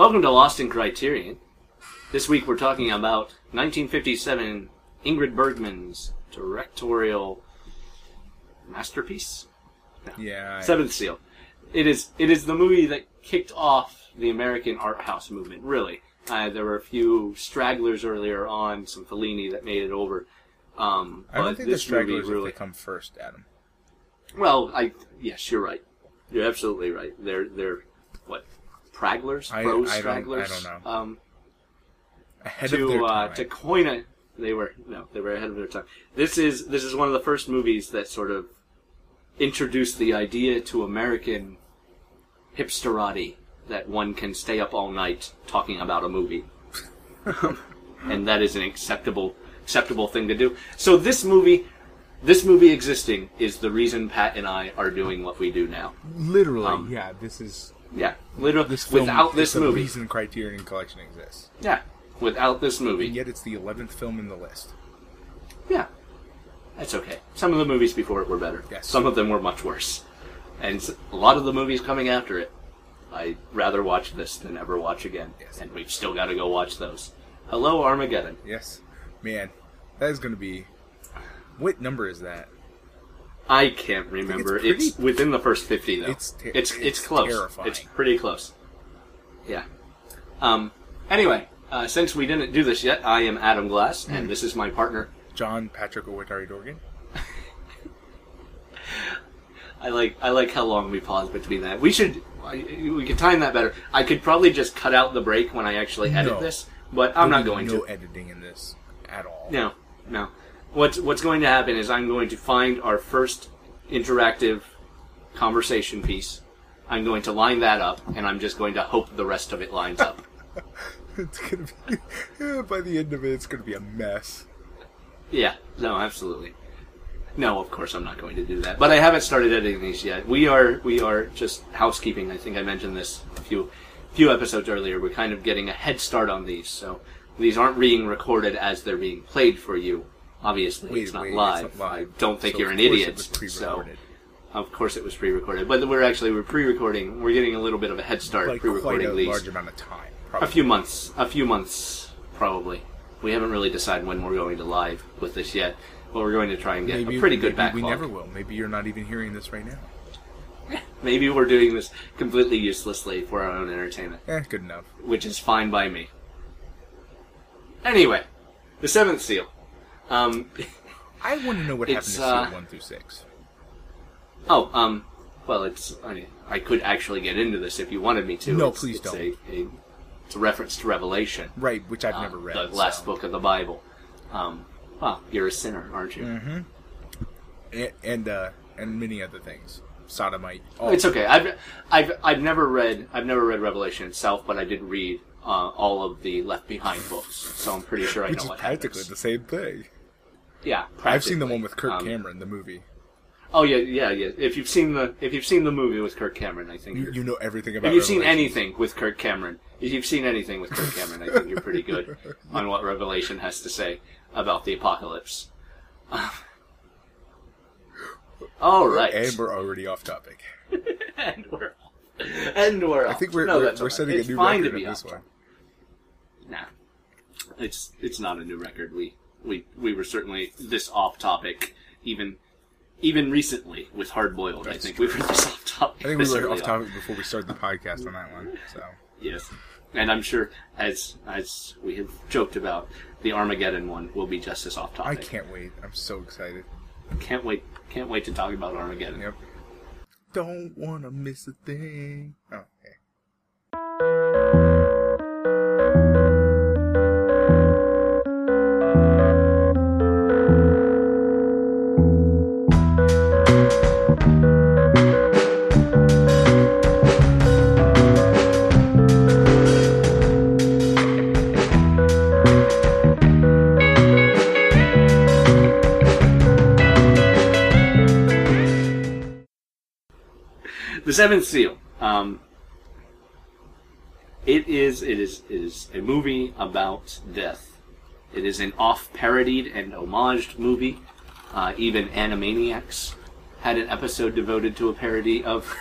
Welcome to Lost in Criterion. This week we're talking about 1957 Ingrid Bergman's directorial masterpiece? No. Yeah. Seventh Seal. It is the movie that kicked off the American art house movement, really. There were a few stragglers earlier on, some Fellini that made it over. I don't think the stragglers really come first, Adam. Well, yes, you're right. You're absolutely right. They're what? Pragglers? Pro-stragglers? I don't know. Ahead of their time. To coin a... They were ahead of their time. This is one of the first movies that sort of introduced the idea to American hipsterati that one can stay up all night talking about a movie. And that is an acceptable thing to do. So this movie existing is the reason Pat and I are doing what we do now. Literally, yeah. This is... Yeah, literally. Without this movie... the reason Criterion Collection exists. Yeah, without this movie. And yet it's the 11th film in the list. Yeah, that's okay. Some of the movies before it were better. Yes. Some of them were much worse. And a lot of the movies coming after it, I'd rather watch this than ever watch again. Yes. And we've still got to go watch those. Hello, Armageddon. Yes. Man, that is going to be... What number is that? I can't remember. It's within the first 50, though. It's close. Terrifying. It's pretty close. Yeah. Anyway, since we didn't do this yet, I am Adam Glass, and this is my partner, John Patrick Ouitari-Dorgan. I like how long we paused between that. We could time that better. I could probably just cut out the break when I actually edit this, but I'm not going to. No editing in this at all. No. What's going to happen is I'm going to find our first interactive conversation piece. I'm going to line that up, and I'm just going to hope the rest of it lines up. It's going to be... Yeah, by the end of it, it's going to be a mess. Yeah. No, absolutely. No, of course I'm not going to do that. But I haven't started editing these yet. We are just housekeeping. I think I mentioned this a few episodes earlier. We're kind of getting a head start on these, so these aren't being recorded as they're being played for you. Obviously, it's not live. I don't think you're an idiot. So, of course, it was pre-recorded. But we're pre-recording. We're getting a little bit of a head start pre-recording these. Quite a large amount of time. Probably. A few months, probably. We haven't really decided when we're going to live with this yet. But we're going to try and get a pretty good backlog. Maybe we never will. Maybe you're not even hearing this right now. Maybe we're doing this completely uselessly for our own entertainment. Good enough. Which is fine by me. Anyway, the Seventh Seal. I want to know what happened to Seal 1 through 6. Oh, well, it's... I could actually get into this if you wanted me to. No, please don't. It's a reference to Revelation. Right, which I've never read. The last book of the Bible. Well, you're a sinner, aren't you? Mm-hmm. And many other things. Sodomite. It's okay. I've never read Revelation itself, but I did read all of the Left Behind books, so I'm pretty sure I know what happens. Which is practically the same thing. Yeah, I've seen the one with Kirk Cameron, the movie. Oh yeah. If you've seen the movie with Kirk Cameron, I think you know everything about. If you've seen anything with Kirk Cameron, I think you're pretty good on what Revelation has to say about the apocalypse. All right, and we're already off topic. I think we're setting a new record in this one. Nah, it's not a new record. We were certainly this off topic, even recently with Hard Boiled. I think we were this off topic. I think we were off topic before we started the podcast on that one. So yes, and I'm sure as we have joked about, the Armageddon one will be just as off topic. I can't wait! I'm so excited. Can't wait to talk about Armageddon. Yep. Don't want to miss a thing. Oh, okay. The Seventh Seal. It is a movie about death. It is an off-parodied and homaged movie. Even Animaniacs had an episode devoted to a parody of.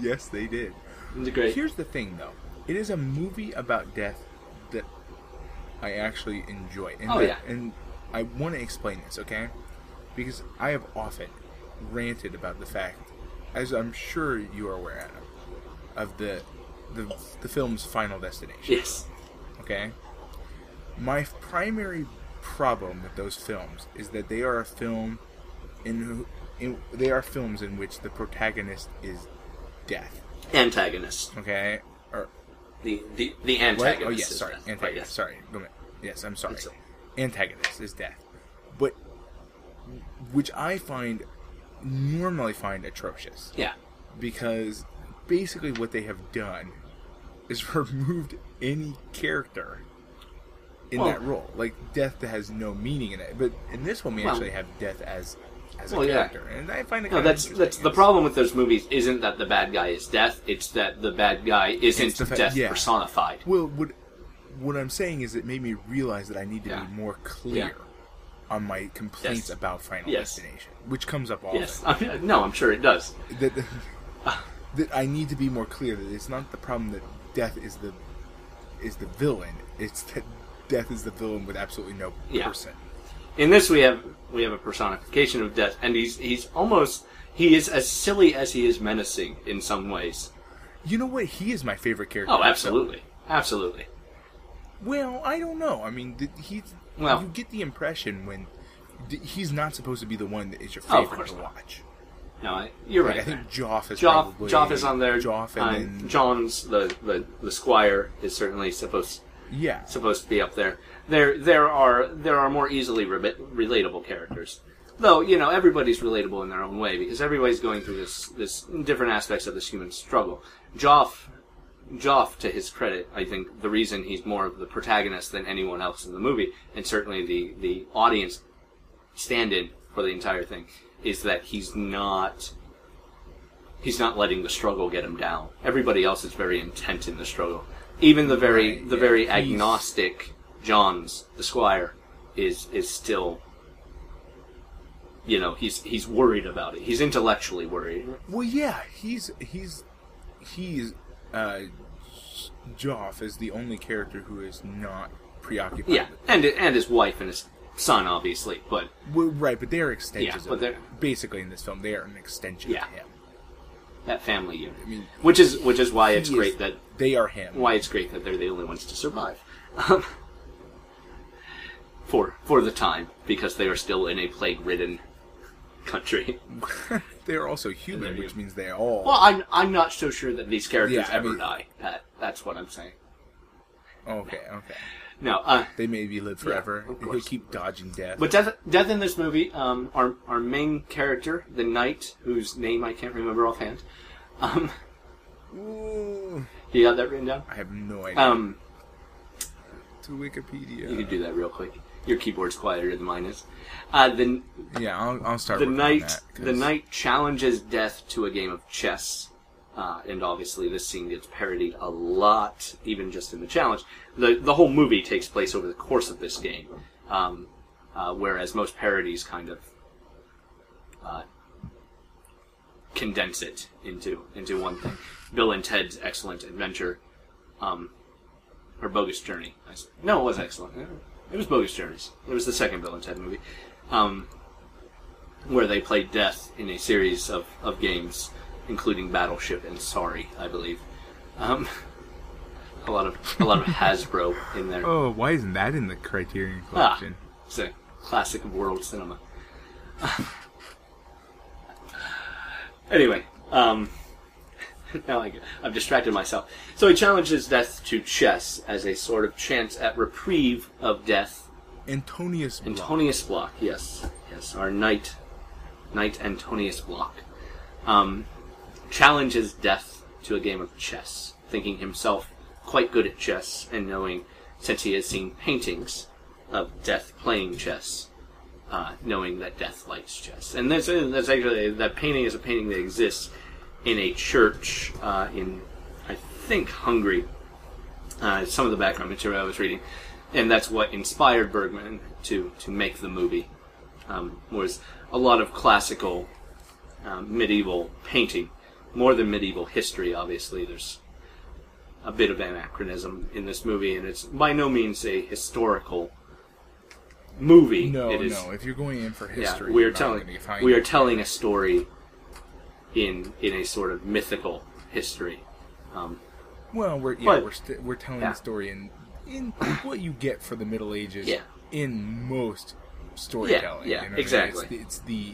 Yes, they did. Great. Here's the thing, though. It is a movie about death that I actually enjoy. And and I want to explain this, okay? Because I have often ranted about the fact, as I'm sure you are aware, Adam, of the film's Final Destination. Yes. Okay? My primary problem with those films is that they are a film in which the protagonist is death. Antagonist. Okay? Or the antagonist. What? Oh yes, sorry. Death. Antagonist. Yes. Sorry. Yes, I'm sorry. Antagonist is death. But which I normally find atrocious. Yeah. Because basically what they have done is removed any character in that role. Like, death has no meaning in it. But in this one, we actually have death as a character. Yeah. And I find it kind of interesting. That's the problem with those movies isn't that the bad guy is death, it's that the bad guy isn't death personified. Well, what I'm saying is it made me realize that I need to be more clear on my complaints about Final Destination, which comes up often. Yes, I'm sure it does. That I need to be more clear that it's not the problem that death is the villain. It's that death is the villain with absolutely no person. In this, we have a personification of death, and he is as silly as he is menacing in some ways. You know what? He is my favorite character. Oh, absolutely, absolutely. Well, I don't know. I mean, you get the impression when he's not supposed to be the one that is your favorite to watch. No, you're right. I think Jof is probably... Jof is on there. Jof and then... John's, the squire, is certainly supposed to be up there. There are more easily relatable characters. Though, everybody's relatable in their own way, because everybody's going through this different aspects of this human struggle. Jof, to his credit, I think the reason he's more of the protagonist than anyone else in the movie, and certainly the audience stand-in for the entire thing, is that he's not letting the struggle get him down. Everybody else is very intent in the struggle. Even the very agnostic Johns, the squire, is still, he's worried about it. He's intellectually worried. Well, yeah, Jof is the only character who is not preoccupied. Yeah, with and his wife and his son, obviously, but... Well, right, but they're extensions of him. Basically, in this film, they are an extension of him. That family unit. I mean, which is why it's great that... They are him. Why it's great that they're the only ones to survive. For the time, because they are still in a plague-ridden country. They are also human, which means they all... Well, I'm not so sure that these characters ever die. That's what I'm saying. Okay. No, they maybe live forever. Yeah, they keep dodging death. But death in this movie, our main character, the knight, whose name I can't remember offhand. You got that written down? I have no idea. To Wikipedia. You can do that real quick. Your keyboard's quieter than mine is. I'll start. The knight challenges death to a game of chess. And obviously this scene gets parodied a lot, even just in the challenge. The whole movie takes place over the course of this game, whereas most parodies kind of condense it into one thing. Bill and Ted's Excellent Adventure, or Bogus Journey. No, it was Excellent. It was Bogus Journeys. It was the second Bill and Ted movie, where they played death in a series of games, including Battleship and Sorry, I believe. A lot of Hasbro in there. Oh, why isn't that in the Criterion Collection? It's a classic of world cinema. Anyway, now I've distracted myself. So he challenges death to chess as a sort of chance at reprieve of death. Antonius Block, yes, our knight Antonius Block. Challenges death to a game of chess, thinking himself quite good at chess, and knowing, since he has seen paintings of death playing chess, knowing that death likes chess. And that's actually, that painting is a painting that exists in a church in, I think, Hungary. Some of the background material I was reading, and that's what inspired Bergman to make the movie. Was a lot of classical, medieval painting. More than medieval history, obviously. There's a bit of anachronism in this movie, and it's by no means a historical movie. No, it is, no. If you're going in for history, yeah, we are telling a story in a sort of mythical history. We're telling a story in what you get for the Middle Ages in most storytelling. Yeah, yeah, you know, exactly. It's the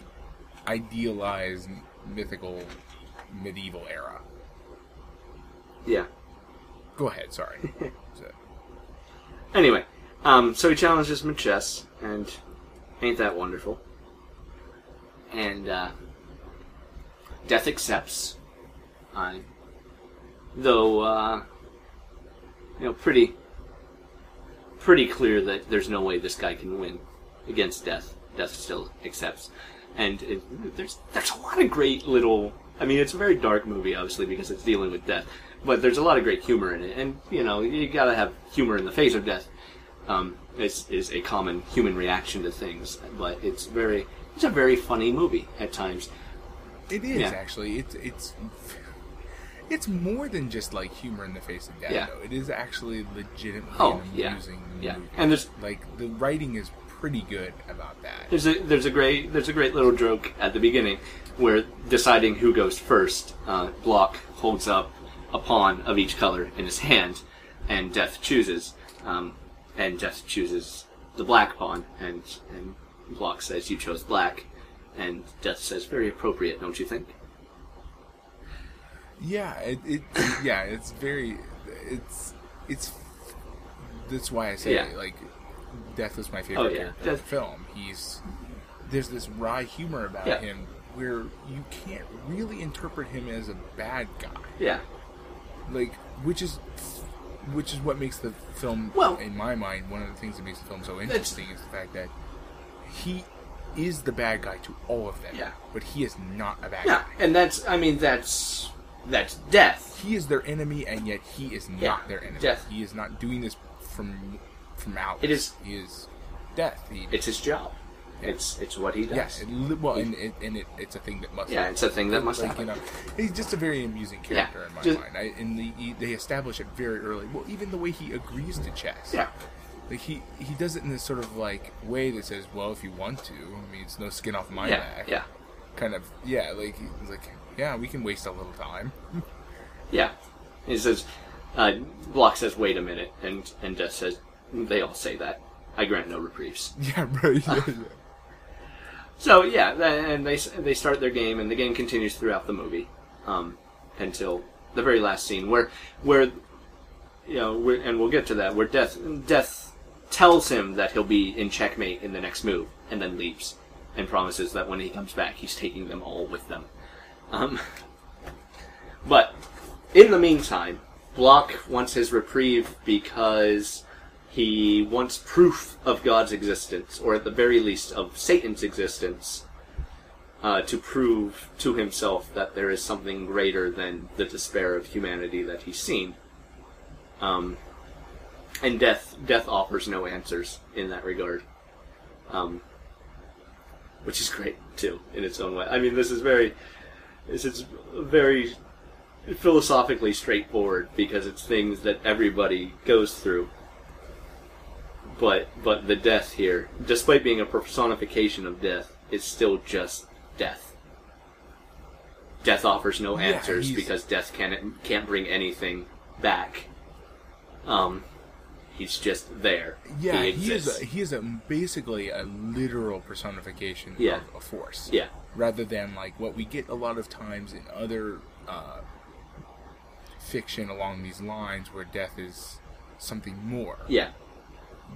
idealized mythical medieval era. Yeah. Go ahead, sorry. Anyway, so he challenges him in chess, and ain't that wonderful? And Death accepts, though you know, pretty clear that there's no way this guy can win against Death. Death still accepts, and there's a lot of great little. I mean, it's a very dark movie, obviously, because it's dealing with death. But there's a lot of great humor in it, and you know, you gotta have humor in the face of death. Is a common human reaction to things, but it's a very funny movie at times. It is actually. It's more than just like humor in the face of death. Yeah. Though. It is actually legitimately amusing. Yeah. Movie. And there's like the writing is pretty good about that. There's a great little joke at the beginning where deciding who goes first, Block holds up a pawn of each color in his hand, and Death chooses. And Death chooses the black pawn, and Block says, "You chose black," and Death says, "Very appropriate, don't you think?" Yeah, it's very, it's. That's why I say like, Death was my favorite character in the film. There's this wry humor about him where you can't really interpret him as a bad guy. Yeah, like which is what makes the film, in my mind, one of the things that makes the film so interesting is the fact that he is the bad guy to all of them, but he is not a bad guy. And that's Death. He is their enemy, and yet he is not their enemy. Death. He is not doing this from malice. He is Death. It's his job. Yeah. It's what he does. Yes. It's a thing that must. Yeah, happen. It's a thing that must happen. You know, he's just a very amusing character in my mind. They establish it very early. Well, even the way he agrees to chess. Yeah. Like he does it in this sort of like way that says, "Well, if you want to, I mean, it's no skin off my back." Yeah. Kind of. Yeah. Like he's like, "Yeah, we can waste a little time." Yeah. He says, Block says, "Wait a minute," and Death says, "They all say that. I grant no reprieves." Yeah. Right. So and they start their game, and the game continues throughout the movie, until the very last scene, where you know, and we'll get to that, where Death tells him that he'll be in checkmate in the next move, and then leaves, and promises that when he comes back, he's taking them all with them. But in the meantime, Block wants his reprieve because he wants proof of God's existence, or at the very least of Satan's existence, to prove to himself that there is something greater than the despair of humanity that he's seen. And Death offers no answers in that regard, which is great too in its own way. I mean, this is very philosophically straightforward because it's things that everybody goes through. But the Death here, despite being a personification of death, is still just Death. Death offers no answers because Death can't bring anything back. He's just there. Yeah, he is basically a literal personification of a force. Yeah. Rather than like what we get a lot of times in other fiction along these lines, where Death is something more. Yeah.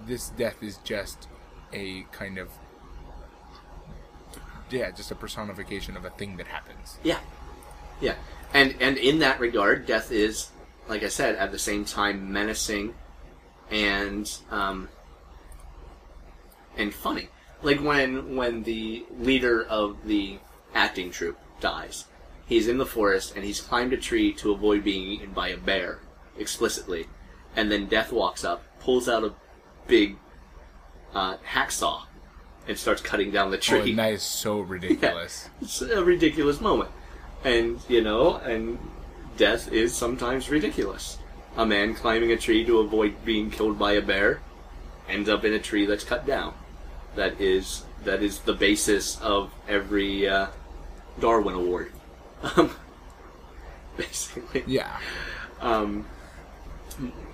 This Death is just a kind of just a personification of a thing that happens. Yeah, yeah, and in that regard, Death is, like I said, at the same time menacing and funny. Like when the leader of the acting troupe dies, he's in the forest and he's climbed a tree to avoid being eaten by a bear explicitly, and then Death walks up, pulls out a big hacksaw and starts cutting down the tree. Oh, that is so ridiculous. Yeah, it's a ridiculous moment. And, you know, Death is sometimes ridiculous. a man climbing a tree to avoid being killed by a bear ends up in a tree that's cut down. That is the basis of every Darwin Award. Basically. Yeah. And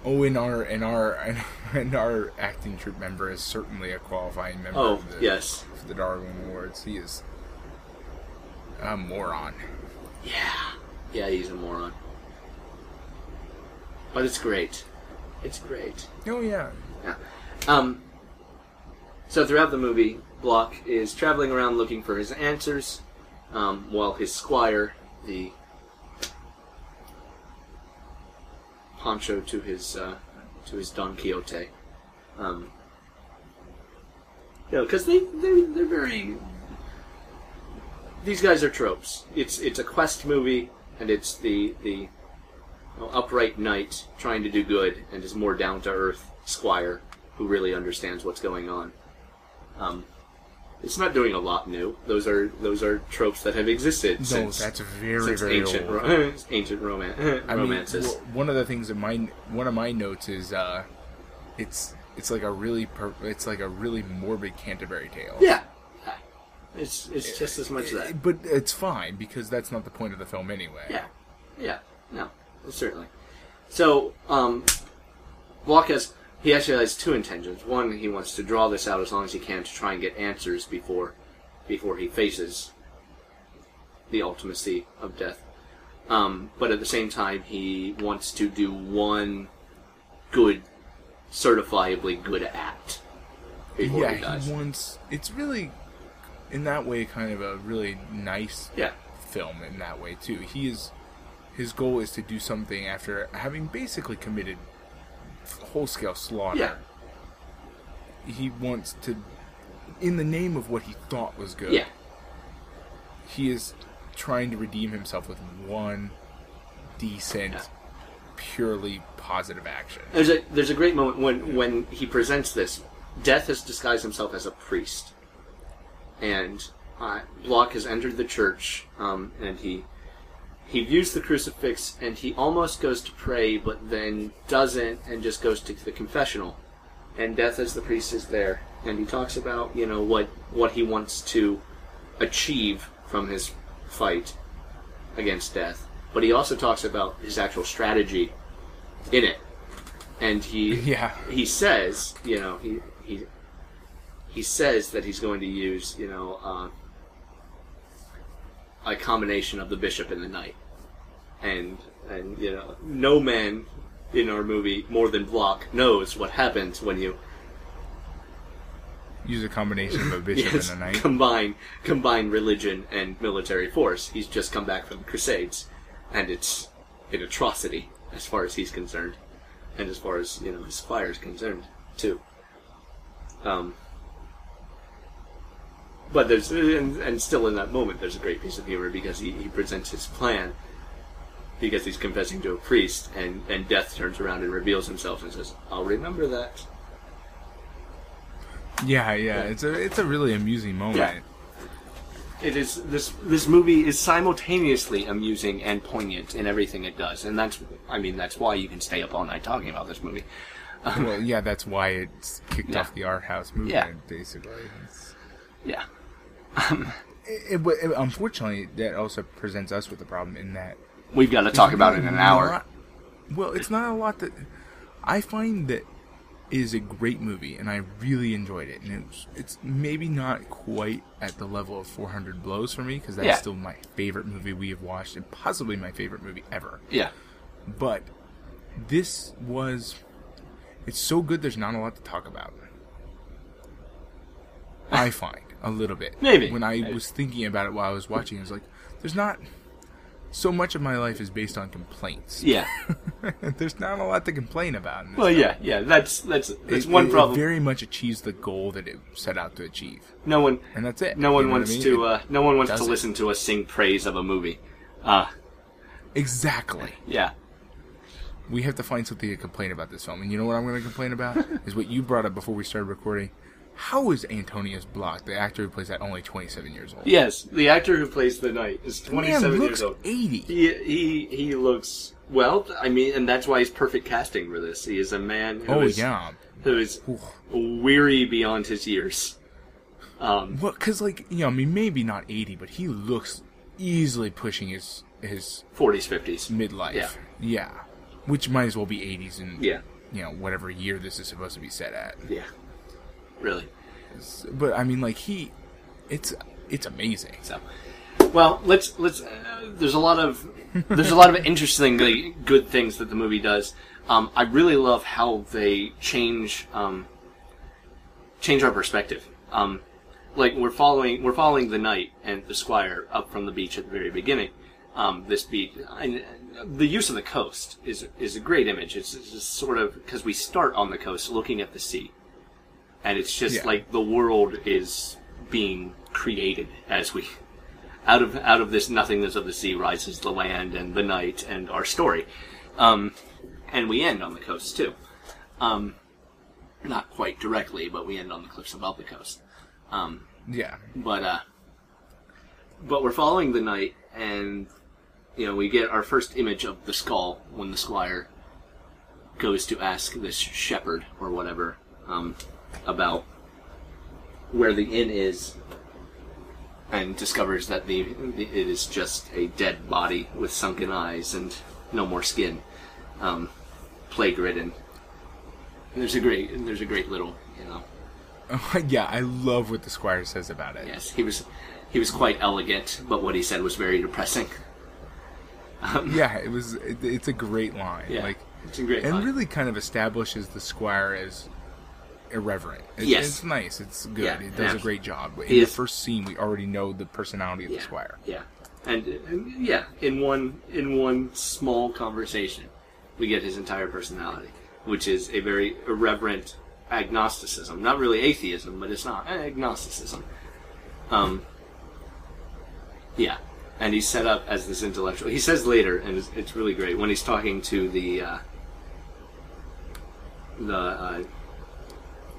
our acting troupe member is certainly a qualifying member for the Darwin Awards. He is a moron. Yeah, he's a moron. But it's great. It's great. Oh, yeah. So throughout the movie, Block is traveling around looking for his answers, while his squire, the Pancho to his Don Quixote, because they're very. These guys are tropes. It's a quest movie, and it's the upright knight trying to do good and is more down to earth squire who really understands what's going on. It's not doing a lot new. Those are tropes that have existed since ancient romances. One of the things in one of my notes is it's like a really morbid Canterbury Tale. Yeah. It's just as much that. But it's fine, because that's not the point of the film anyway. Yeah. No, certainly. So, Block actually has two intentions. One, he wants to draw this out as long as he can to try and get answers before he faces the ultimacy of death. But at the same time, he wants to do one good, certifiably good act before he dies. It's really... in that way, kind of a really nice film in that way, too. His goal is to do something after having basically committed whole-scale slaughter. Yeah. He wants to, in the name of what he thought was good, he is trying to redeem himself with one decent, purely positive action. There's a great moment when he presents this. Death has disguised himself as a priest. And Block has entered the church, and he views the crucifix, and he almost goes to pray, but then doesn't, and just goes to the confessional. And Death, as the priest, is there, and he talks about what he wants to achieve from his fight against Death, but he also talks about his actual strategy in it. And he says, He says that he's going to use, a combination of the bishop and the knight, and no man in our movie more than Block knows what happens when you use a combination of a bishop and a knight. Combine religion and military force. He's just come back from the Crusades, and it's an atrocity as far as he's concerned, and as far as his squire is concerned too. But there's, and still in that moment, there's a great piece of humor, because he presents his plan, because he's confessing to a priest, and Death turns around and reveals himself and says, "I'll remember that." Yeah. It's a really amusing moment. Yeah. It is. This movie is simultaneously amusing and poignant in everything it does, and that's why you can stay up all night talking about this movie. That's why it's kicked off the art house movement, basically. Yeah. Unfortunately, that also presents us with a problem in that... we've got to talk about it in an hour. It's not a lot that... I find that it is a great movie, and I really enjoyed it. And it's maybe not quite at the level of 400 Blows for me, because that's still my favorite movie we have watched, and possibly my favorite movie ever. Yeah. But this was... it's so good there's not a lot to talk about. I find. A little bit. Maybe. When I was thinking about it while I was watching, I was like, there's not... so much of my life is based on complaints. Yeah. There's not a lot to complain about. Yeah. That's one problem. It very much achieves the goal that it set out to achieve. And that's it. No one wants to listen to us sing praise of a movie. Exactly. Yeah. We have to find something to complain about this film. And you know what I'm going to complain about? Is what you brought up before we started recording. How is Antonius Block, the actor who plays that, only 27 years old? Yes, the actor who plays the knight is 27 years old. 80. He looks, well, I mean, and that's why he's perfect casting for this. He is a man who is weary beyond his years. Because, like, you know, I mean, maybe not 80, but he looks easily pushing his 40s, 50s. Midlife. Yeah. Yeah. Which might as well be 80s and, you know, whatever year this is supposed to be set at. Yeah. Really, but I mean, like it's amazing. So, well, let's. There's a lot of interestingly good things that the movie does. I really love how they change our perspective. Like we're following the knight and the squire up from the beach at the very beginning. This beach, and the use of the coast is a great image. It's just sort of because we start on the coast, looking at the sea. And it's just like the world is being created as we out of this nothingness of the sea rises the land and the night and our story, and we end on the coast too, not quite directly, but we end on the cliffs above the coast. But we're following the night, and you know we get our first image of the skull when the squire goes to ask this shepherd or whatever. About where the inn is, and discovers that it is just a dead body with sunken eyes and no more skin, plague-ridden. And there's a great little, you know. Yeah, I love what the squire says about it. Yes, he was quite elegant, but what he said was very depressing. It's a great line. Yeah, like it's a great line. And really kind of establishes the squire as irreverent. It's nice. It's good. Yeah, it does a great job. In the first scene, we already know the personality of the squire. Yeah, and in one small conversation, we get his entire personality, which is a very irreverent agnosticism. Not really atheism, but it's not agnosticism. And he's set up as this intellectual. He says later, and it's really great when he's talking to the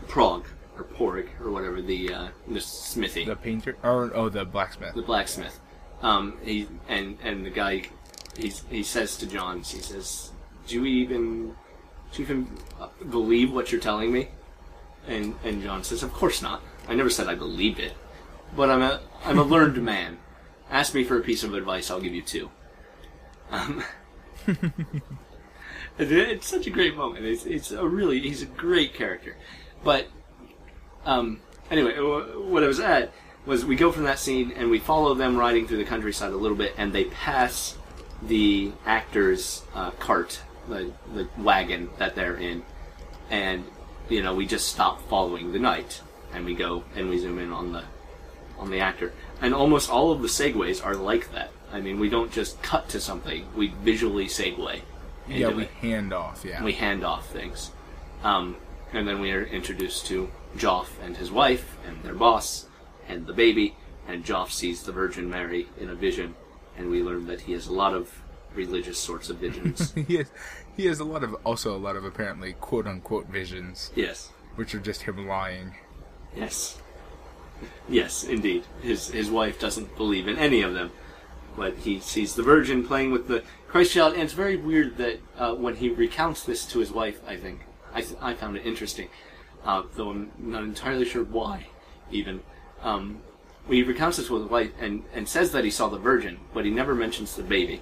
Prog, or Porg, or whatever, the smithy. The painter? Or the blacksmith. The blacksmith. And the guy, he says to John, he says, do you even believe what you're telling me? And John says, of course not. I never said I believed it. But I'm a learned man. Ask me for a piece of advice, I'll give you two. It's such a great moment. He's a great character. But, anyway, what I was at was we go from that scene and we follow them riding through the countryside a little bit, and they pass the actor's cart, the wagon that they're in, and, you know, we just stop following the knight, and we go and we zoom in on the actor. And almost all of the segues are like that. I mean, we don't just cut to something, we visually segue. Yeah, we hand off, yeah. We hand off things. And then we are introduced to Jof and his wife, and their boss, and the baby, and Jof sees the Virgin Mary in a vision, and we learn that he has a lot of religious sorts of visions. He has a lot of apparently quote-unquote visions. Yes. Which are just him lying. Yes. Yes, indeed. His wife doesn't believe in any of them, but he sees the Virgin playing with the Christ child, and it's very weird that when he recounts this to his wife, I think, I found it interesting, though I'm not entirely sure why, even. He recounts this with his wife and says that he saw the Virgin, but he never mentions the baby.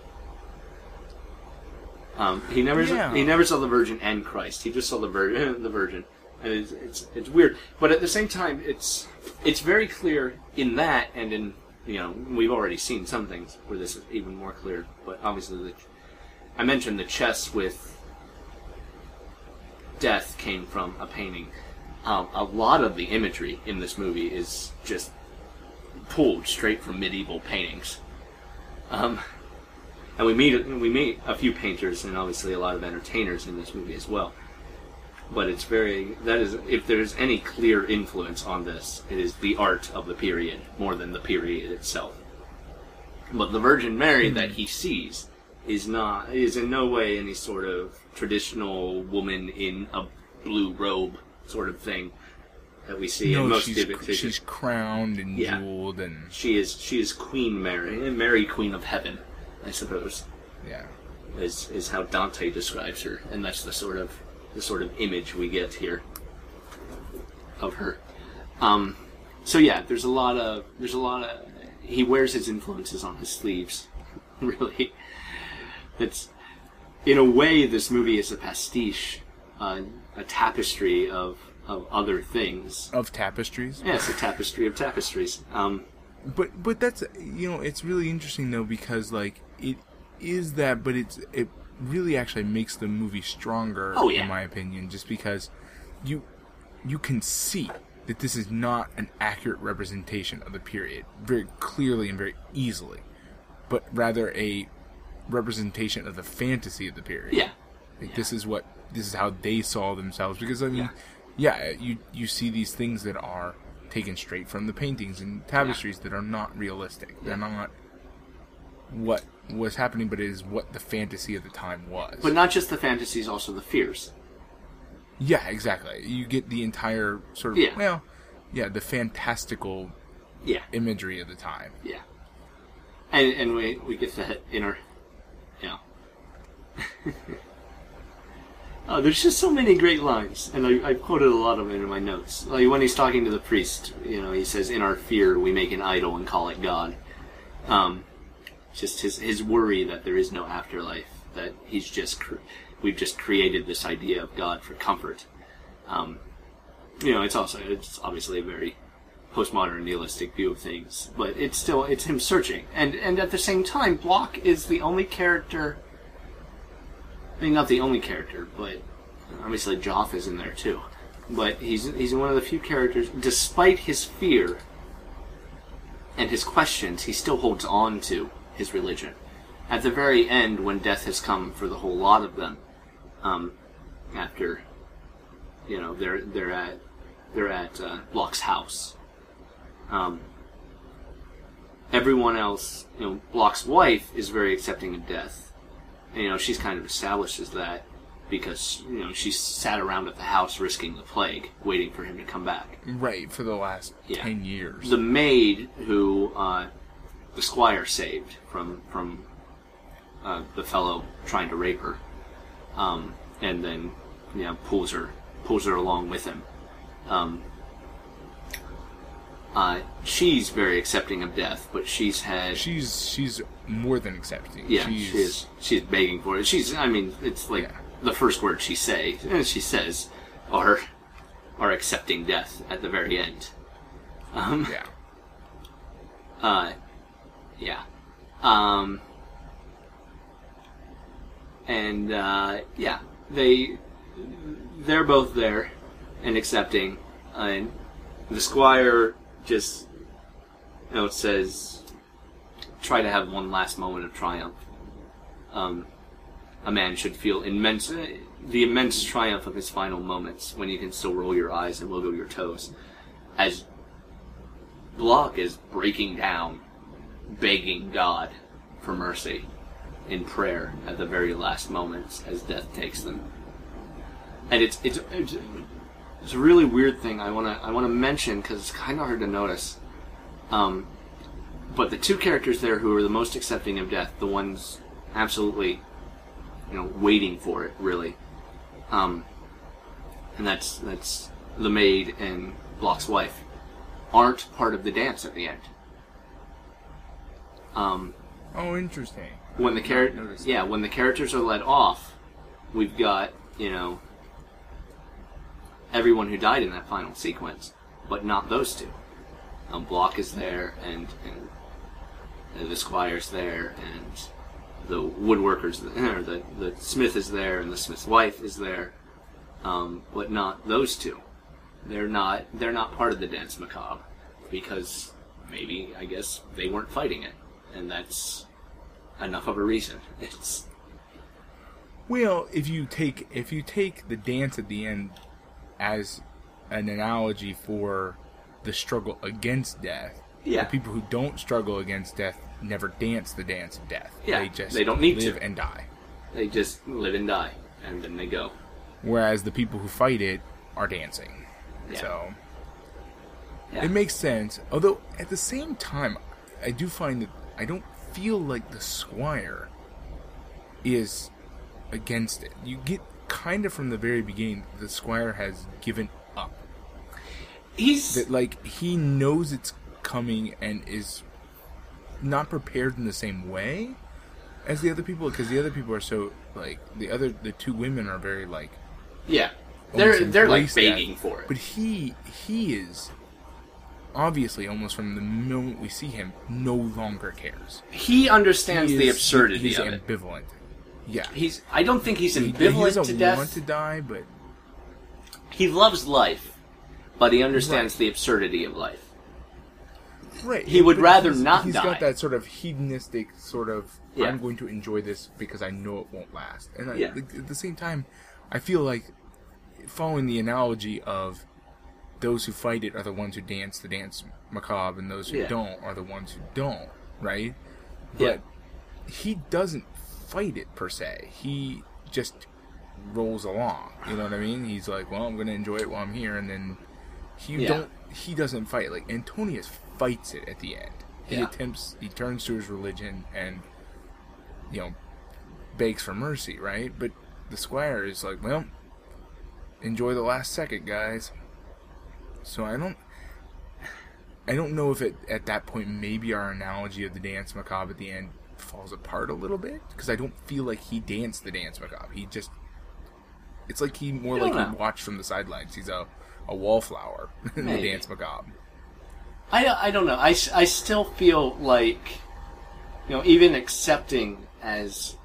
He never saw the Virgin and Christ. He just saw the Virgin. And it's weird, but at the same time, it's very clear in that, and in, you know, we've already seen some things where this is even more clear. But obviously, I mentioned the chess with death came from a painting. A lot of the imagery in this movie is just pulled straight from medieval paintings. And we meet a few painters and obviously a lot of entertainers in this movie as well. But it's if there's any clear influence on this, it is the art of the period more than the period itself. But the Virgin Mary that he sees is in no way any sort of traditional woman in a blue robe sort of thing. that we see in most David figures. She's crowned and jeweled, and she is Queen Mary, Mary Queen of Heaven, I suppose. Yeah, is how Dante describes her, and that's the sort of image we get here of her. So yeah, there's a lot of he wears his influences on his sleeves, really. It's, in a way, this movie is a pastiche, a tapestry of other things. Of tapestries? Yes, a tapestry of tapestries. But that's, you know, it's really interesting though, because like it is that, but it really actually makes the movie stronger, in my opinion, just because you can see that this is not an accurate representation of the period very clearly and very easily, but rather a representation of the fantasy of the period. Yeah. Like, this is how they saw themselves, because I mean, you see these things that are taken straight from the paintings and tapestries that are not realistic. They're not what was happening, but it is what the fantasy of the time was. But not just the fantasies, also the fears. Yeah, exactly. You get the entire sort of, the fantastical imagery of the time. Yeah. And we get that in our, there's just so many great lines, and I quoted a lot of them in my notes. Like when he's talking to the priest, he says, "In our fear, we make an idol and call it God." Just his worry that there is no afterlife, that we've just created this idea of God for comfort. It's obviously a very postmodern, nihilistic view of things, but it's him searching, and at the same time, Block is the only character. I mean, not the only character, but obviously Jof is in there too. But he's one of the few characters, despite his fear and his questions, he still holds on to his religion. At the very end, when death has come for the whole lot of them, after they're at Block's house. Everyone else, Block's wife is very accepting of death. She's kind of establishes that because, she sat around at the house risking the plague, waiting for him to come back. Right, for the last 10 years. The maid who the squire saved from the fellow trying to rape her, and then pulls her along with him. She's very accepting of death, but she's more than accepting. Yeah, she's begging for it. It's like the first words she says are accepting death at the very end. They're both there and accepting, and the squire just says, try to have one last moment of triumph. A man should feel the immense triumph of his final moments when you can still roll your eyes and wiggle your toes. As Block is breaking down, begging God for mercy in prayer at the very last moments as death takes them. And it's a really weird thing I wanna mention because it's kind of hard to notice. But the two characters there who are the most accepting of death, the ones absolutely, waiting for it, really. And that's the maid and Block's wife, aren't part of the dance at the end. Interesting. When the characters are let off, we've got everyone who died in that final sequence, but not those two. Block is there, and the squire's there, and the woodworker's there, the smith is there, and the smith's wife is there, but not those two. They're not part of the dance macabre because maybe, I guess, they weren't fighting it, and that's enough of a reason. Well, if you take the dance at the end as an analogy for the struggle against death. Yeah. The people who don't struggle against death never dance the dance of death. Yeah. They don't need to. And die. They just live and die, and then they go. Whereas the people who fight it are dancing. Yeah. So Yeah. It makes sense. Although, at the same time, I do find that I don't feel like the Squire is against it. You get kind of from the very beginning that the Squire has given up. He's... that, like, he knows it's coming and is not prepared in the same way as the other people, because the other people are so, like, the two women are very, like... Yeah. They're like begging for it. But he is obviously almost from the moment we see him no longer cares. He understands the absurdity of it. He's ambivalent. Yeah. I don't think he's ambivalent to death. He doesn't want to die, but he loves life, but he understands the absurdity of life. Right. He would rather not die. He's got that sort of hedonistic sort of I'm going to enjoy this because I know it won't last. And at the same time, I feel like following the analogy of those who fight it are the ones who dance the dance macabre, and those who don't are the ones who don't, right? But he doesn't fight it per se. He just rolls along. You know what I mean? He's like, well, I'm going to enjoy it while I'm here, and then he doesn't fight. Like, Antonius fights it at the end. He attempts, he turns to his religion and, you know, begs for mercy, right? But the Squire is like, well, enjoy the last second, guys. So I don't know if at that point maybe our analogy of the dance macabre at the end falls apart a little bit, because I don't feel like he danced the dance macabre. He just, it's like he more like he watched from the sidelines. He's a wallflower in the dance macabre. I don't know. I still feel like, you know, even accepting as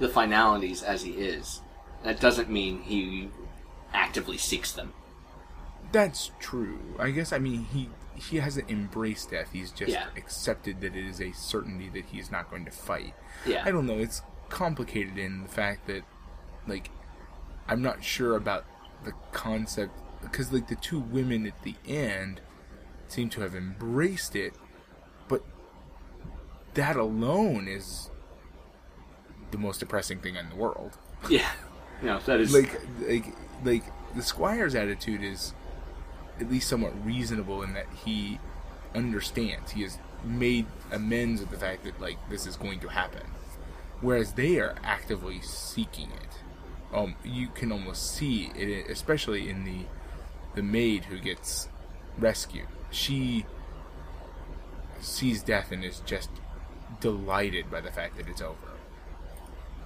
the finalities as he is, that doesn't mean he actively seeks them. That's true. I guess, I mean, he hasn't embraced death. He's just accepted that it is a certainty that he's not going to fight. Yeah. I don't know. It's complicated in the fact that, like, I'm not sure about the concept, because, like, the two women at the end seem to have embraced it, but that alone is the most depressing thing in the world. Yeah. No, that is like the Squire's attitude is at least somewhat reasonable in that he understands. He has made amends with the fact that, like, this is going to happen, whereas they are actively seeking it. You can almost see it, especially in the maid who gets rescued. She sees death and is just delighted by the fact that it's over.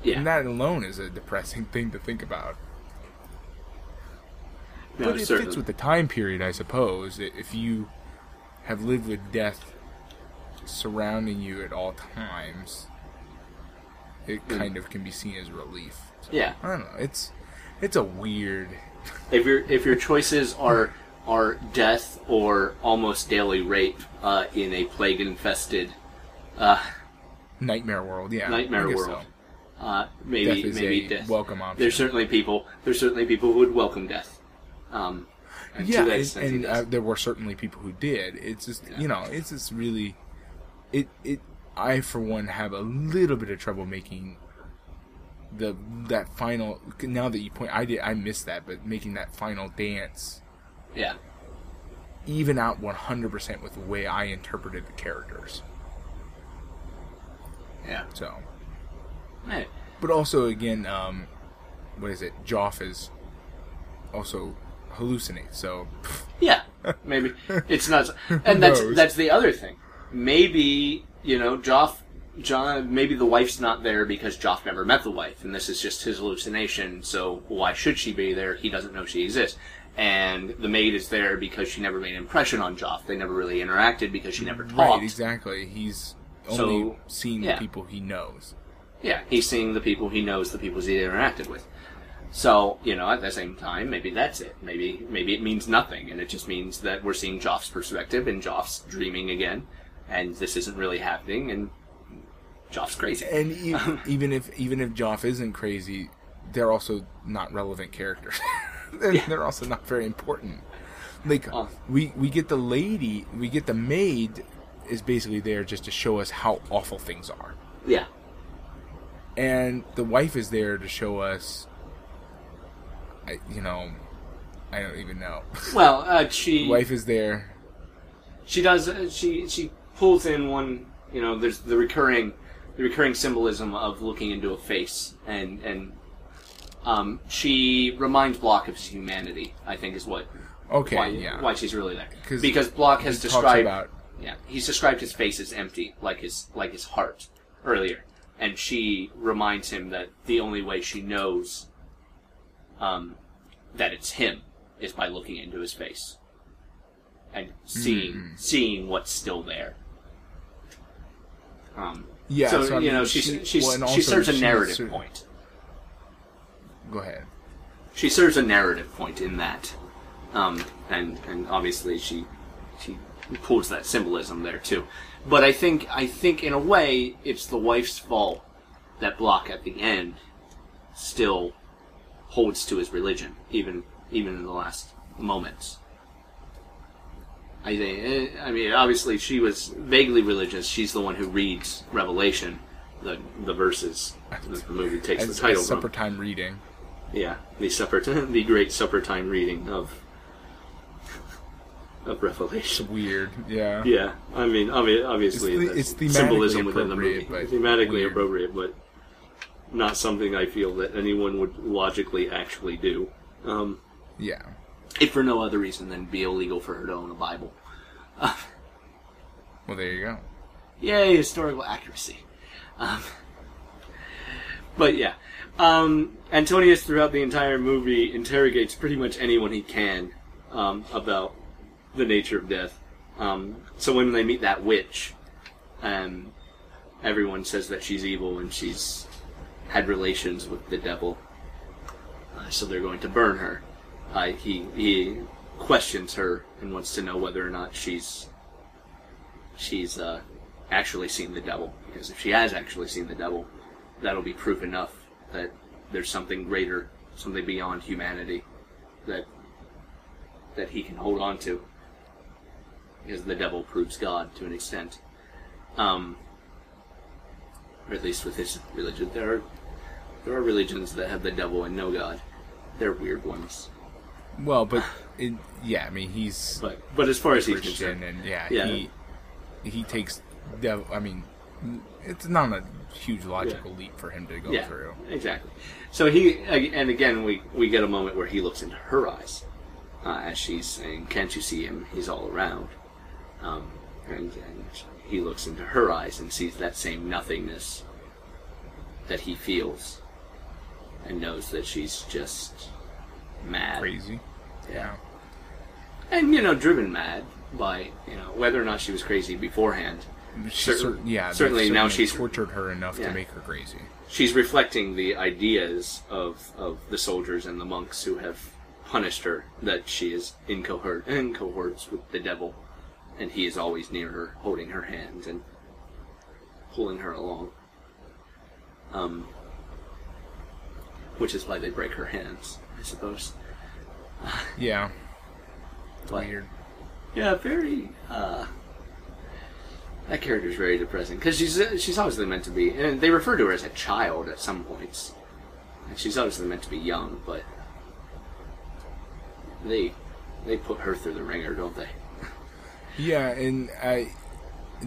Yeah. And that alone is a depressing thing to think about. No, but it fits with the time period, I suppose. If you have lived with death surrounding you at all times, it kind of can be seen as relief. So, yeah. I don't know. It's a weird... If your choices are death or almost daily rape in a plague-infested... nightmare world, yeah. Nightmare world. So. Maybe death. Welcome option. There's certainly people who would welcome death. There were certainly people who did. It's just you know, it's just really, it. I for one have a little bit of trouble making that final. Now that you point, I missed that, but making that final dance. Yeah. Even out 100% with the way I interpreted the characters. Yeah. So. Right. But also, again, what is it? Jof is also hallucinates. So yeah, maybe it's not. And that's the other thing. Maybe you know John. Maybe the wife's not there because Jof never met the wife, and this is just his hallucination. So why should she be there? He doesn't know she exists. And the maid is there because she never made an impression on Jof. They never really interacted because she never talked. Right, exactly. He's only seeing the people he knows. Yeah, he's seeing the people he knows, the people he's interacted with. So, you know, at the same time, maybe that's it. Maybe it means nothing, and it just means that we're seeing Jof's perspective, and Jof's dreaming again, and this isn't really happening, and Jof's crazy. And even if Jof isn't crazy, they're also not relevant characters. They're also not very important. Like, we get the lady, we get the maid is basically there just to show us how awful things are. Yeah. And the wife is there to show us, you know, I don't even know. Well, she... wife is there. She does... She pulls in one... You know, there's the recurring symbolism of looking into a face. And she reminds Block of his humanity, I think, is what... Okay, why she's really there. Because Block has described... he's described his face as empty, like his heart, earlier. And she reminds him that the only way she knows that it's him is by looking into his face and seeing what's still there. She serves a narrative point. Go ahead. She serves a narrative point in that, and obviously she pulls that symbolism there too. But I think in a way it's the wife's fault that Block at the end still holds to his religion, even in the last moments. I mean, obviously she was vaguely religious. She's the one who reads Revelation, the verses that the movie takes the title from. Supper time reading. Yeah, the great supper time reading of Revelation. It's weird, yeah. Yeah, I mean obviously it's symbolism within the movie. It's thematically appropriate, but not something I feel that anyone would logically actually do. Yeah. If for no other reason than be illegal for her to own a Bible. Well, there you go. Yay, historical accuracy. But yeah. Antonius, throughout the entire movie, interrogates pretty much anyone he can about the nature of death. So when they meet that witch, everyone says that she's evil and she's had relations with the devil, so they're going to burn her. He questions her and wants to know whether or not she's actually seen the devil, because if she has actually seen the devil, that'll be proof enough that there's something greater, something beyond humanity that he can hold on to. Because the devil proves God to an extent. Or at least with his religion. There are religions that have the devil and no God. They're weird ones. Well, but... he's... But as far as he's concerned... And, he takes... devil. I mean, it's not a huge logical leap for him to go through. Exactly. So he... And again, we get a moment where he looks into her eyes. As she's saying, "Can't you see him? He's all around." And he looks into her eyes and sees that same nothingness that he feels, and knows that she's just mad, crazy, and driven mad by whether or not she was crazy beforehand. Certainly now she's tortured her enough to make her crazy. She's reflecting the ideas of the soldiers and the monks who have punished her, that she is in cohorts with the devil, and he is always near her, holding her hand and pulling her along. Which is why they break her hands, I suppose. Yeah. But, weird. Yeah, very. That character is very depressing because she's obviously meant to be, and they refer to her as a child at some points. And she's obviously meant to be young, but. They put her through the ringer, don't they? Yeah, and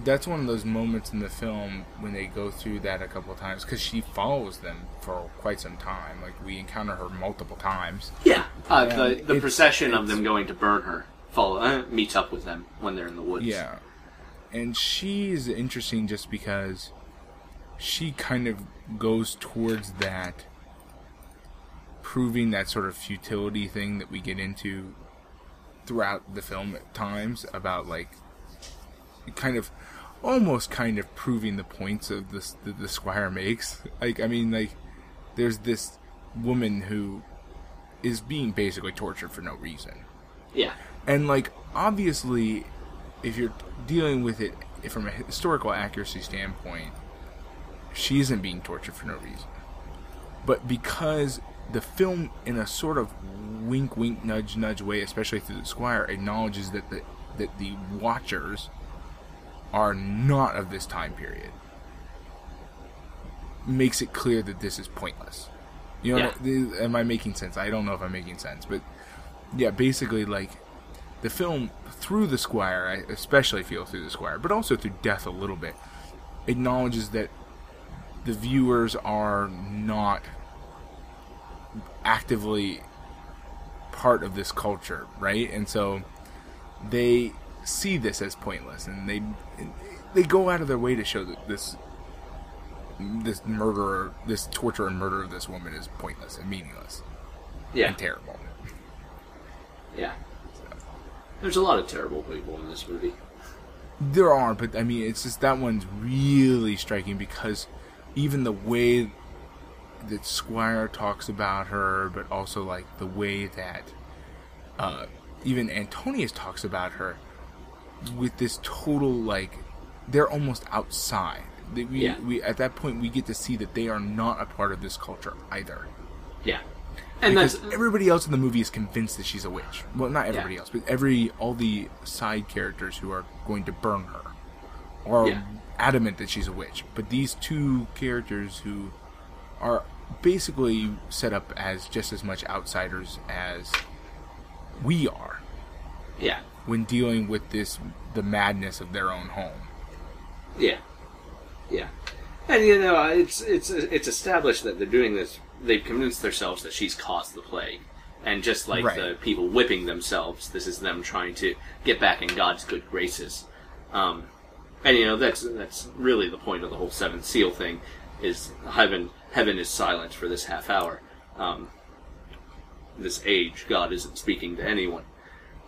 that's one of those moments in the film when they go through that a couple of times, because she follows them for quite some time. Like, we encounter her multiple times. Yeah, the procession of them going to burn her meets up with them when they're in the woods. Yeah, and she's interesting just because she kind of goes towards that, proving that sort of futility thing that we get into throughout the film at times about, like, almost proving the points of this, that the squire makes. There's this woman who is being basically tortured for no reason. Yeah. And, obviously, if you're dealing with it from a historical accuracy standpoint, she isn't being tortured for no reason. But because... the film, in a sort of wink-wink, nudge-nudge way, especially through the squire, acknowledges that the Watchers are not of this time period. Makes it clear that this is pointless. Am I making sense? I don't know if I'm making sense, but yeah, basically, like, the film, through The Squire, I especially feel through The Squire, but also through Death a little bit, acknowledges that the viewers are not actively part of this culture, right? And so they see this as pointless, and they go out of their way to show that this torture and murder of this woman is pointless and meaningless. Yeah. And terrible. Yeah. So. There's a lot of terrible people in this movie. There are, but I mean, it's just that one's really striking because even the way that Squire talks about her, but also like the way that even Antonius talks about her with this total, like, they're almost outside. We at that point, we get to see that they are not a part of this culture either. Yeah. And because everybody else in the movie is convinced that she's a witch. Well, not everybody else, but all the side characters who are going to burn her are adamant that she's a witch. But these two characters who are basically set up as just as much outsiders as we are. Yeah. When dealing with the madness of their own home. Yeah. Yeah. And, you know, it's established that they're doing this. They've convinced themselves that she's caused the plague. And just like the people whipping themselves, this is them trying to get back in God's good graces. And, you know, that's really the point of the whole Seventh Seal thing, is heaven is silent for this half hour. This age, God isn't speaking to anyone.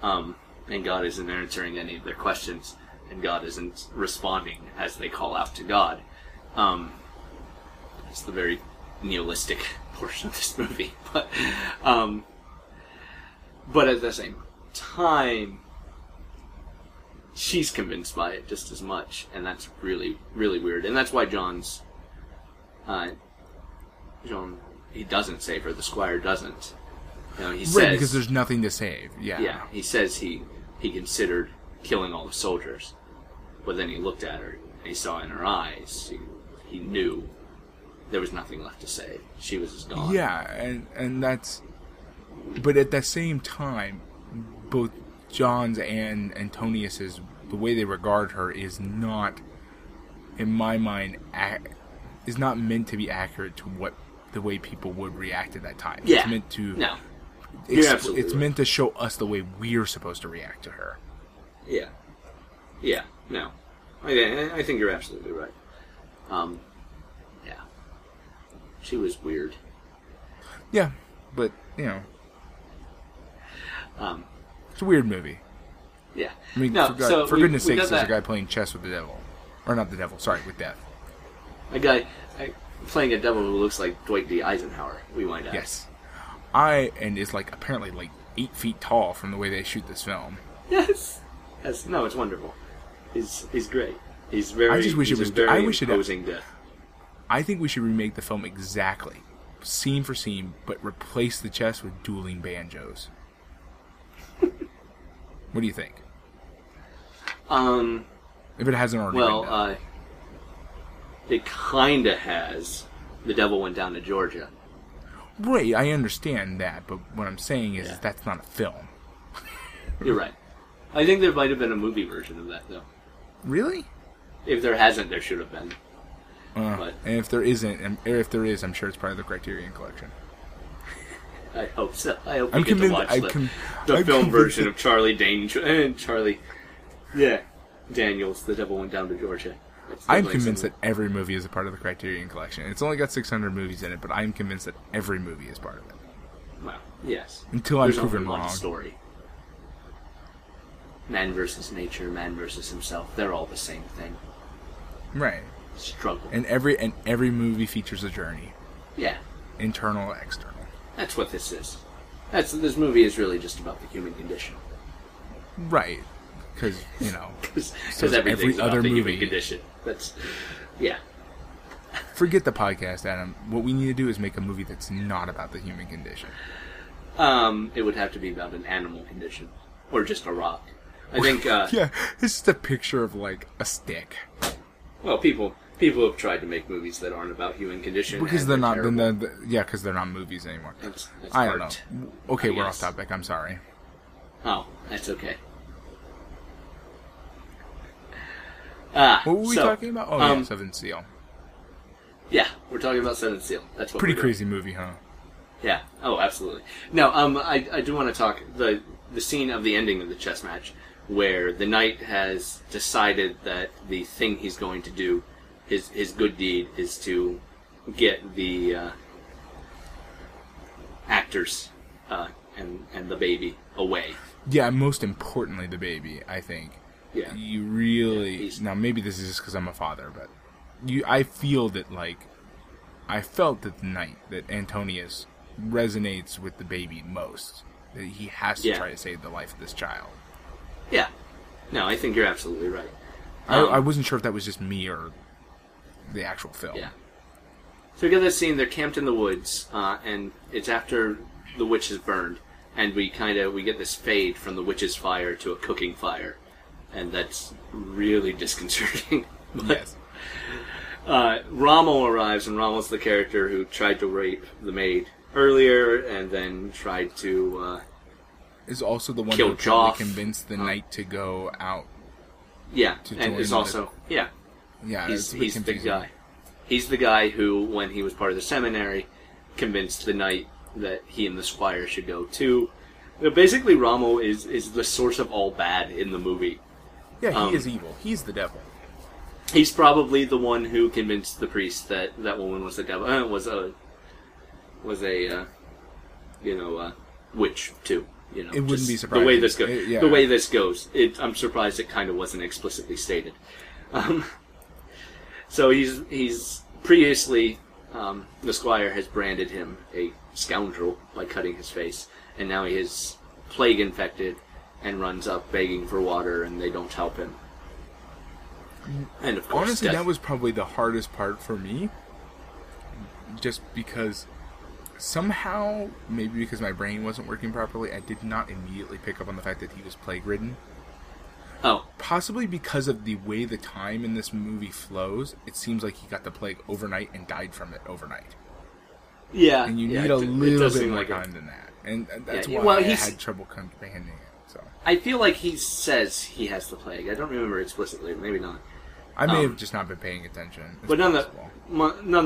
And God isn't answering any of their questions. And God isn't responding as they call out to God. It's the very nihilistic portion of this movie, but at the same time, she's convinced by it just as much, and that's really, really weird. And that's why John, he doesn't save her. The Squire doesn't. You know, he says, because there's nothing to save. Yeah, yeah. He says he considered killing all the soldiers, but then he looked at her and he saw in her eyes. He knew. There was nothing left to say. She was just gone. Yeah, and that's... But at the same time, both John's and Antonius's, the way they regard her is not, in my mind, is not meant to be accurate to the way people would react at that time. Yeah. It's meant to... No. It's right. Meant to show us the way we're supposed to react to her. Yeah. Yeah, no. I think you're absolutely right. She was weird. Yeah, but, you know. It's a weird movie. Yeah. I mean, for goodness sakes, there's a guy playing chess with the devil. Or not the devil, sorry, with death. A guy playing a devil who looks like Dwight D. Eisenhower, we wind up. Yes. And is, like, apparently, like, 8 feet tall from the way they shoot this film. Yes. Yes. No, it's wonderful. He's great. He's very... I just wish it was... I wish it was... I think we should remake the film exactly, scene for scene, but replace the chess with dueling banjos. What do you think? If it hasn't already been done. It kind of has. The Devil Went Down to Georgia. Right, I understand that, but what I'm saying is that's not a film. You're right. I think there might have been a movie version of that, though. Really? If there hasn't, there should have been. And if there isn't, or if there is, I'm sure it's part of the Criterion Collection. I hope so. I hope we get to watch the film version of Charlie Daniels, The Devil Went Down to Georgia. I'm convinced that every movie is a part of the Criterion Collection. It's only got 600 movies in it, but I'm convinced that every movie is part of it. Well, yes. Until I'm proven wrong. Story. Man versus nature, man versus himself, they're all the same thing. Right. Struggle. And every movie features a journey. Yeah. Internal, external. That's what this is. This movie is really just about the human condition. Right. Because, you know... Because every other movie. Human condition. That's... Yeah. Forget the podcast, Adam. What we need to do is make a movie that's not about the human condition. It would have to be about an animal condition. Or just a rock. I think, yeah. It's just a picture of, like, a stick. Well, People have tried to make movies that aren't about human condition. Because they're not... Because they're not movies anymore. I don't know. Okay, we're off topic. I'm sorry. Oh, that's okay. What were we talking about? Oh, yeah, Seventh Seal. Yeah, we're talking about Seventh Seal. That's what pretty crazy movie, huh? Yeah. Oh, absolutely. No, I do want to talk the scene of the ending of the chess match where the knight has decided that the thing he's going to do, his good deed, is to get the actors and the baby away. Yeah, most importantly, the baby, I think. Yeah. You really... Yeah, now, maybe this is just because I'm a father, but I feel that, like... I felt that the knight, that Antonius, resonates with the baby most. That he has to try to save the life of this child. Yeah. No, I think you're absolutely right. I wasn't sure if that was just me or the actual film. Yeah. So we got this scene, they're camped in the woods, and it's after the witch is burned, and we get this fade from the witch's fire to a cooking fire, and that's really disconcerting. But, yes. Rommel arrives, and Rommel's the character who tried to rape the maid earlier, and then tried to is also the one who tried to convince the knight to go out. Yeah, and is also he's the guy. He's the guy who, when he was part of the seminary, convinced the knight that he and the squire should go too. Basically, Rommel is the source of all bad in the movie. Yeah, he is evil. He's the devil. He's probably the one who convinced the priest that that woman was the devil. Was a witch too. You know, it wouldn't be surprising the way this goes. The way this goes, I'm surprised it kind of wasn't explicitly stated. So he's previously the squire has branded him a scoundrel by cutting his face, and now he is plague infected and runs up begging for water, and they don't help him. And of course, honestly, that was probably the hardest part for me, just because somehow, maybe because my brain wasn't working properly, I did not immediately pick up on the fact that he was plague ridden. Oh. Possibly because of the way the time in this movie flows, it seems like he got the plague overnight and died from it overnight. Yeah. And you need a little bit more time than that. And that's why I had trouble comprehending it. So. I feel like he says he has the plague. I don't remember explicitly. Maybe not. I may have just not been paying attention. But none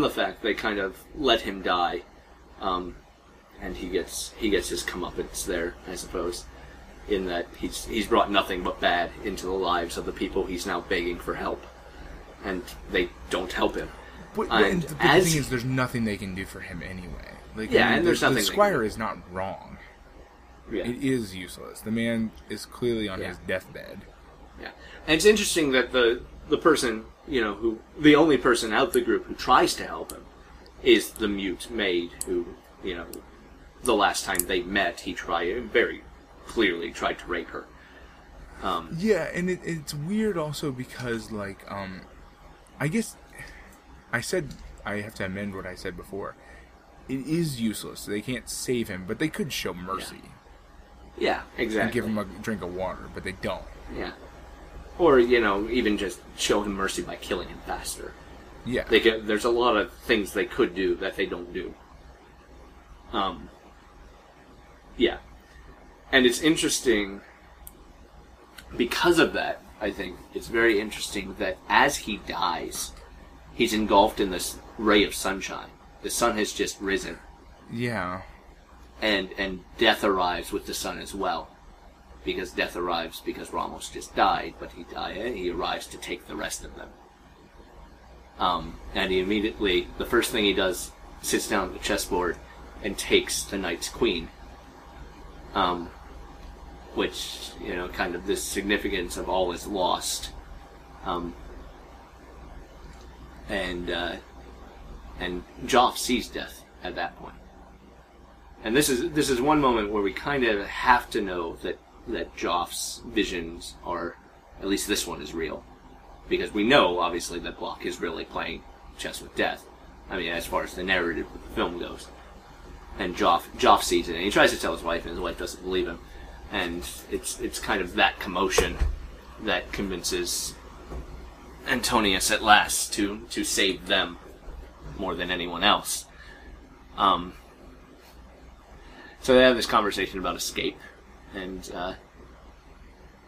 the fact they kind of let him die, and he gets his comeuppance there, I suppose. In that he's brought nothing but bad into the lives of the people he's now begging for help, and they don't help him. But the thing is, there's nothing they can do for him anyway. Like, yeah, I mean, and there's nothing. The squire is not wrong. Yeah. It is useless. The man is clearly on his deathbed. Yeah, and it's interesting that the person the only person out of the group who tries to help him is the mute maid who the last time they met he tried clearly tried to rape her. Yeah, and it's weird also because, like, I guess I said I have to amend what I said before. It is useless. They can't save him, but they could show mercy. Yeah, exactly. And give him a drink of water, but they don't. Yeah. Or, even just show him mercy by killing him faster. Yeah. There's a lot of things they could do that they don't do. Yeah. And it's interesting, because of that, I think, it's very interesting that as he dies, he's engulfed in this ray of sunshine. The sun has just risen. Yeah. And death arrives with the sun as well. Because death arrives because Ramos just died, but he died, he arrives to take the rest of them. And he immediately, the first thing he does, sits down at the chessboard and takes the knight's queen. Which, kind of this significance of all is lost. And Jof sees death at that point. And this is one moment where we kind of have to know that Joff's visions are, at least this one, is real. Because we know, obviously, that Block is really playing chess with death. I mean, as far as the narrative of the film goes. And Jof sees it, and he tries to tell his wife, and his wife doesn't believe him. And it's kind of that commotion that convinces Antonius at last to save them more than anyone else. So they have this conversation about escape, and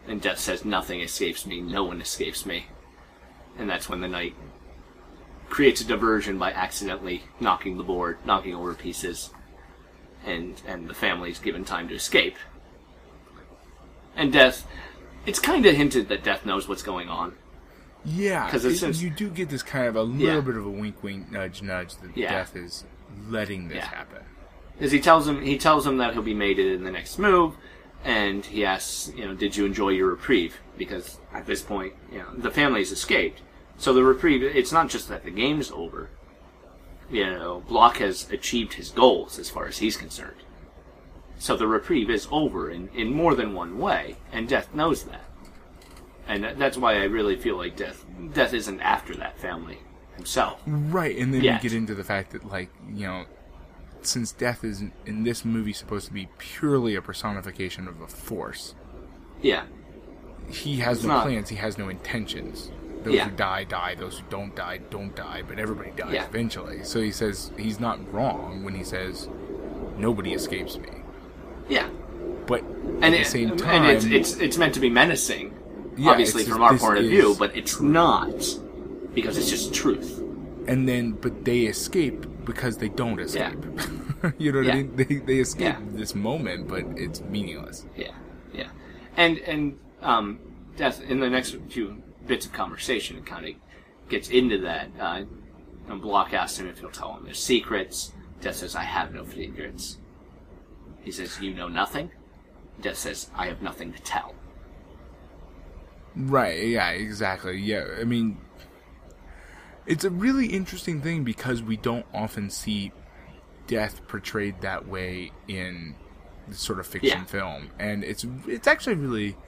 And Death says, nothing escapes me, no one escapes me. And that's when the knight creates a diversion by accidentally knocking the board, knocking over pieces, and the family's given time to escape. And Death, it's kind of hinted that Death knows what's going on. Yeah, because you do get this kind of a little bit of a wink, nudge, that Death is letting this happen. Because he tells him that he'll be mated in the next move, and he asks, did you enjoy your reprieve? Because at this point, the family's escaped. So the reprieve, it's not just that the game's over. Block has achieved his goals as far as he's concerned. So the reprieve is over in more than one way, and Death knows that. And that's why I really feel like Death isn't after that family himself. Right, and then we get into the fact that, since Death is, in this movie, supposed to be purely a personification of a force. Yeah. He has plans, he has no intentions. Those who die, die. Those who don't die, don't die. But everybody dies eventually. So he says he's not wrong when he says, nobody escapes me. Yeah. But at the same time... And it's meant to be menacing. Yeah, obviously, from our point of view, but it's not, because it's just truth. And then, but they escape because they don't escape. Yeah. You know what I mean? They escape this moment, but it's meaningless. Yeah, yeah. And Death, in the next few bits of conversation, it kind of gets into that. And Block asks him if he'll tell him their secrets. Death says, I have no secrets. He says, you know nothing? Death says, I have nothing to tell. Right, yeah, exactly. Yeah, I mean, it's a really interesting thing because we don't often see Death portrayed that way in this sort of fiction film. And it's actually really,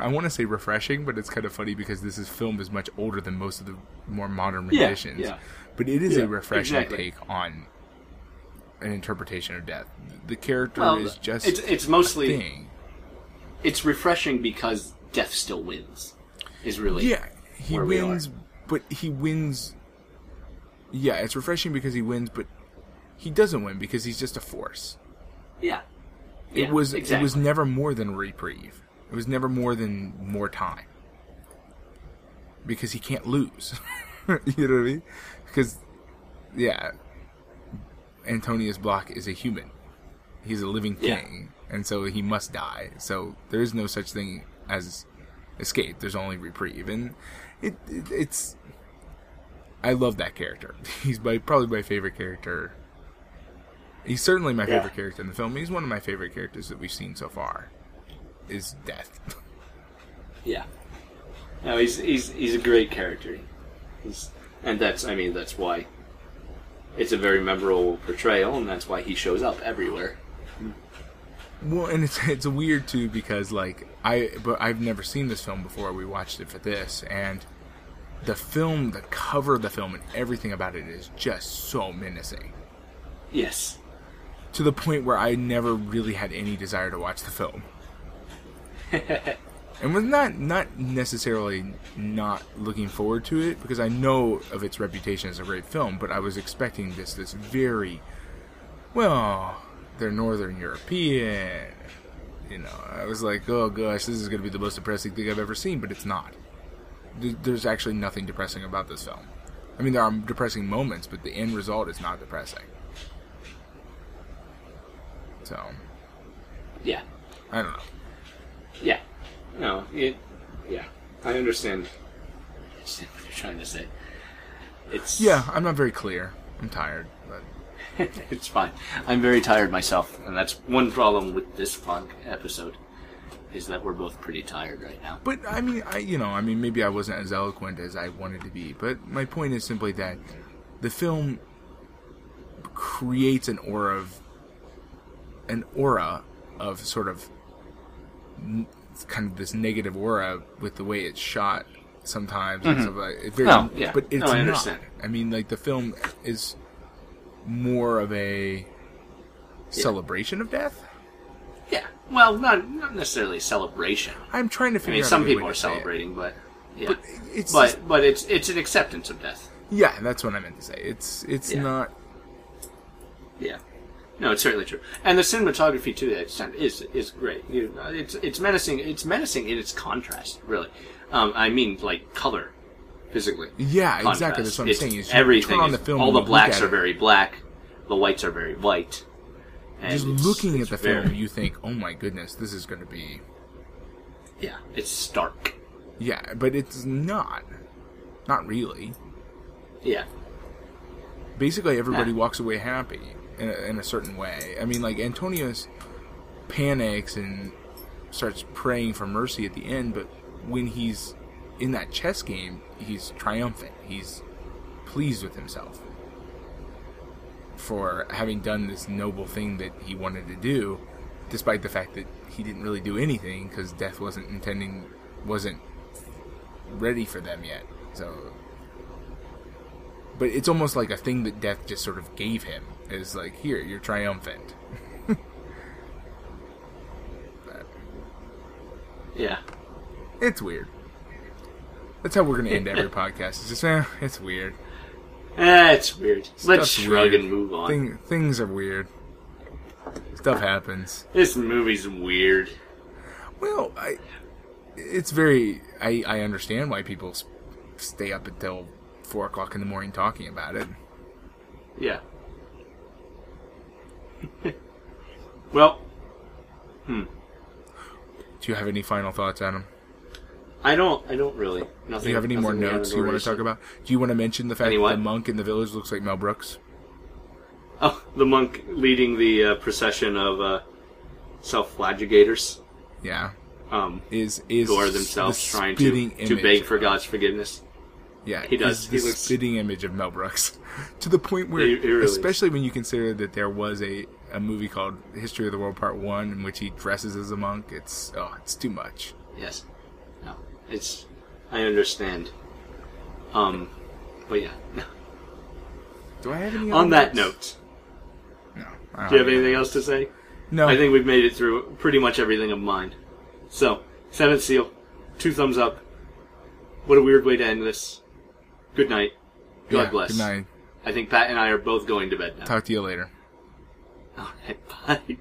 I want to say refreshing, but it's kind of funny because this film is much older than most of the more modern renditions. Yeah. But it is a refreshing take on an interpretation of Death. The character is just it's mostly a thing. It's refreshing because Death still wins, is really he wins, but he wins. Yeah, it's refreshing because he wins, but he doesn't win because he's just a force. Yeah, yeah, it was never more than reprieve. It was never more than more time because he can't lose. You know what I mean? Because Antonius Block is a human. He's a living thing, and so he must die. So there is no such thing as escape. There's only reprieve, and it's. I love that character. He's probably my favorite character. He's certainly my favorite character in the film. He's one of my favorite characters that we've seen so far. Is Death? Yeah. No, he's a great character, and that's why it's a very memorable portrayal, and that's why he shows up everywhere. Well, and it's weird too because I've never seen this film before. We watched it for this, and the cover of the film, and everything about it is just so menacing. Yes. To the point where I never really had any desire to watch the film, and was not necessarily not looking forward to it because I know of its reputation as a great film, but I was expecting this very They're Northern European. I was like, oh gosh, this is going to be the most depressing thing I've ever seen, but it's not. There's actually nothing depressing about this film. I mean, there are depressing moments, but the end result is not depressing. So. Yeah. I don't know. Yeah. No, I understand. I understand what you're trying to say. It's... Yeah, I'm not very clear. I'm tired, but... It's fine. I'm very tired myself, and that's one problem with this funk episode, is that we're both pretty tired right now. But I mean, maybe I wasn't as eloquent as I wanted to be, but my point is simply that the film creates an aura of sort of kind of this negative aura with the way it's shot sometimes. Mm-hmm. And stuff like that. But it's not. I understand. I mean, the film is more of a celebration of death? Yeah. Well, not necessarily a celebration. I'm trying to figure out some people are celebrating, but it's an acceptance of death. Yeah, that's what I meant to say. It's not... Yeah. No, it's certainly true, and the cinematography to that extent is great. You know, it's menacing. It's menacing in its contrast, really. I mean, like color, physically. Yeah, contrast. Exactly. That's what I'm saying. Is everything. On the film all the blacks are very black. The whites are very white. And just looking at the film, you think, "Oh my goodness, this is going to be." Yeah, it's stark. Yeah, but it's not. Not really. Yeah. Basically, everybody walks away happy in a certain way. I mean, like, Antonius panics and starts praying for mercy at the end, but when he's in that chess game, he's triumphant. He's pleased with himself for having done this noble thing that he wanted to do, despite the fact that he didn't really do anything because death wasn't ready for them yet. So, but it's almost like a thing that death just sort of gave him. It's like, here, you're triumphant. Yeah. It's weird. That's how we're going to end every podcast. It's just, it's weird. It's weird. Let's shrug and move on. Things are weird. Stuff happens. This movie's weird. Well, I understand why people stay up until 4 o'clock in the morning talking about it. Yeah. Well, do you have any final thoughts, Adam? I don't really. Nothing. Do you have any more notes you want to talk about? Do you want to mention the fact that the monk in the village looks like Mel Brooks? Oh, the monk leading the procession of self-flagellators. Yeah. Is who are themselves trying to beg for God's forgiveness. Yeah, he does. He looks spitting image of Mel Brooks, to the point where, really especially when you consider that there was a movie called History of the World Part 1 in which he dresses as a monk. It's too much. Yes. No. I understand. But yeah. No. Do I have any? On that notes? Note. No. Do you have anything else to say? No. I think we've made it through pretty much everything of mine. So, 7th Seal, 2 thumbs up. What a weird way to end this. Good night. God bless. Good night. I think Pat and I are both going to bed now. Talk to you later. All right, bye.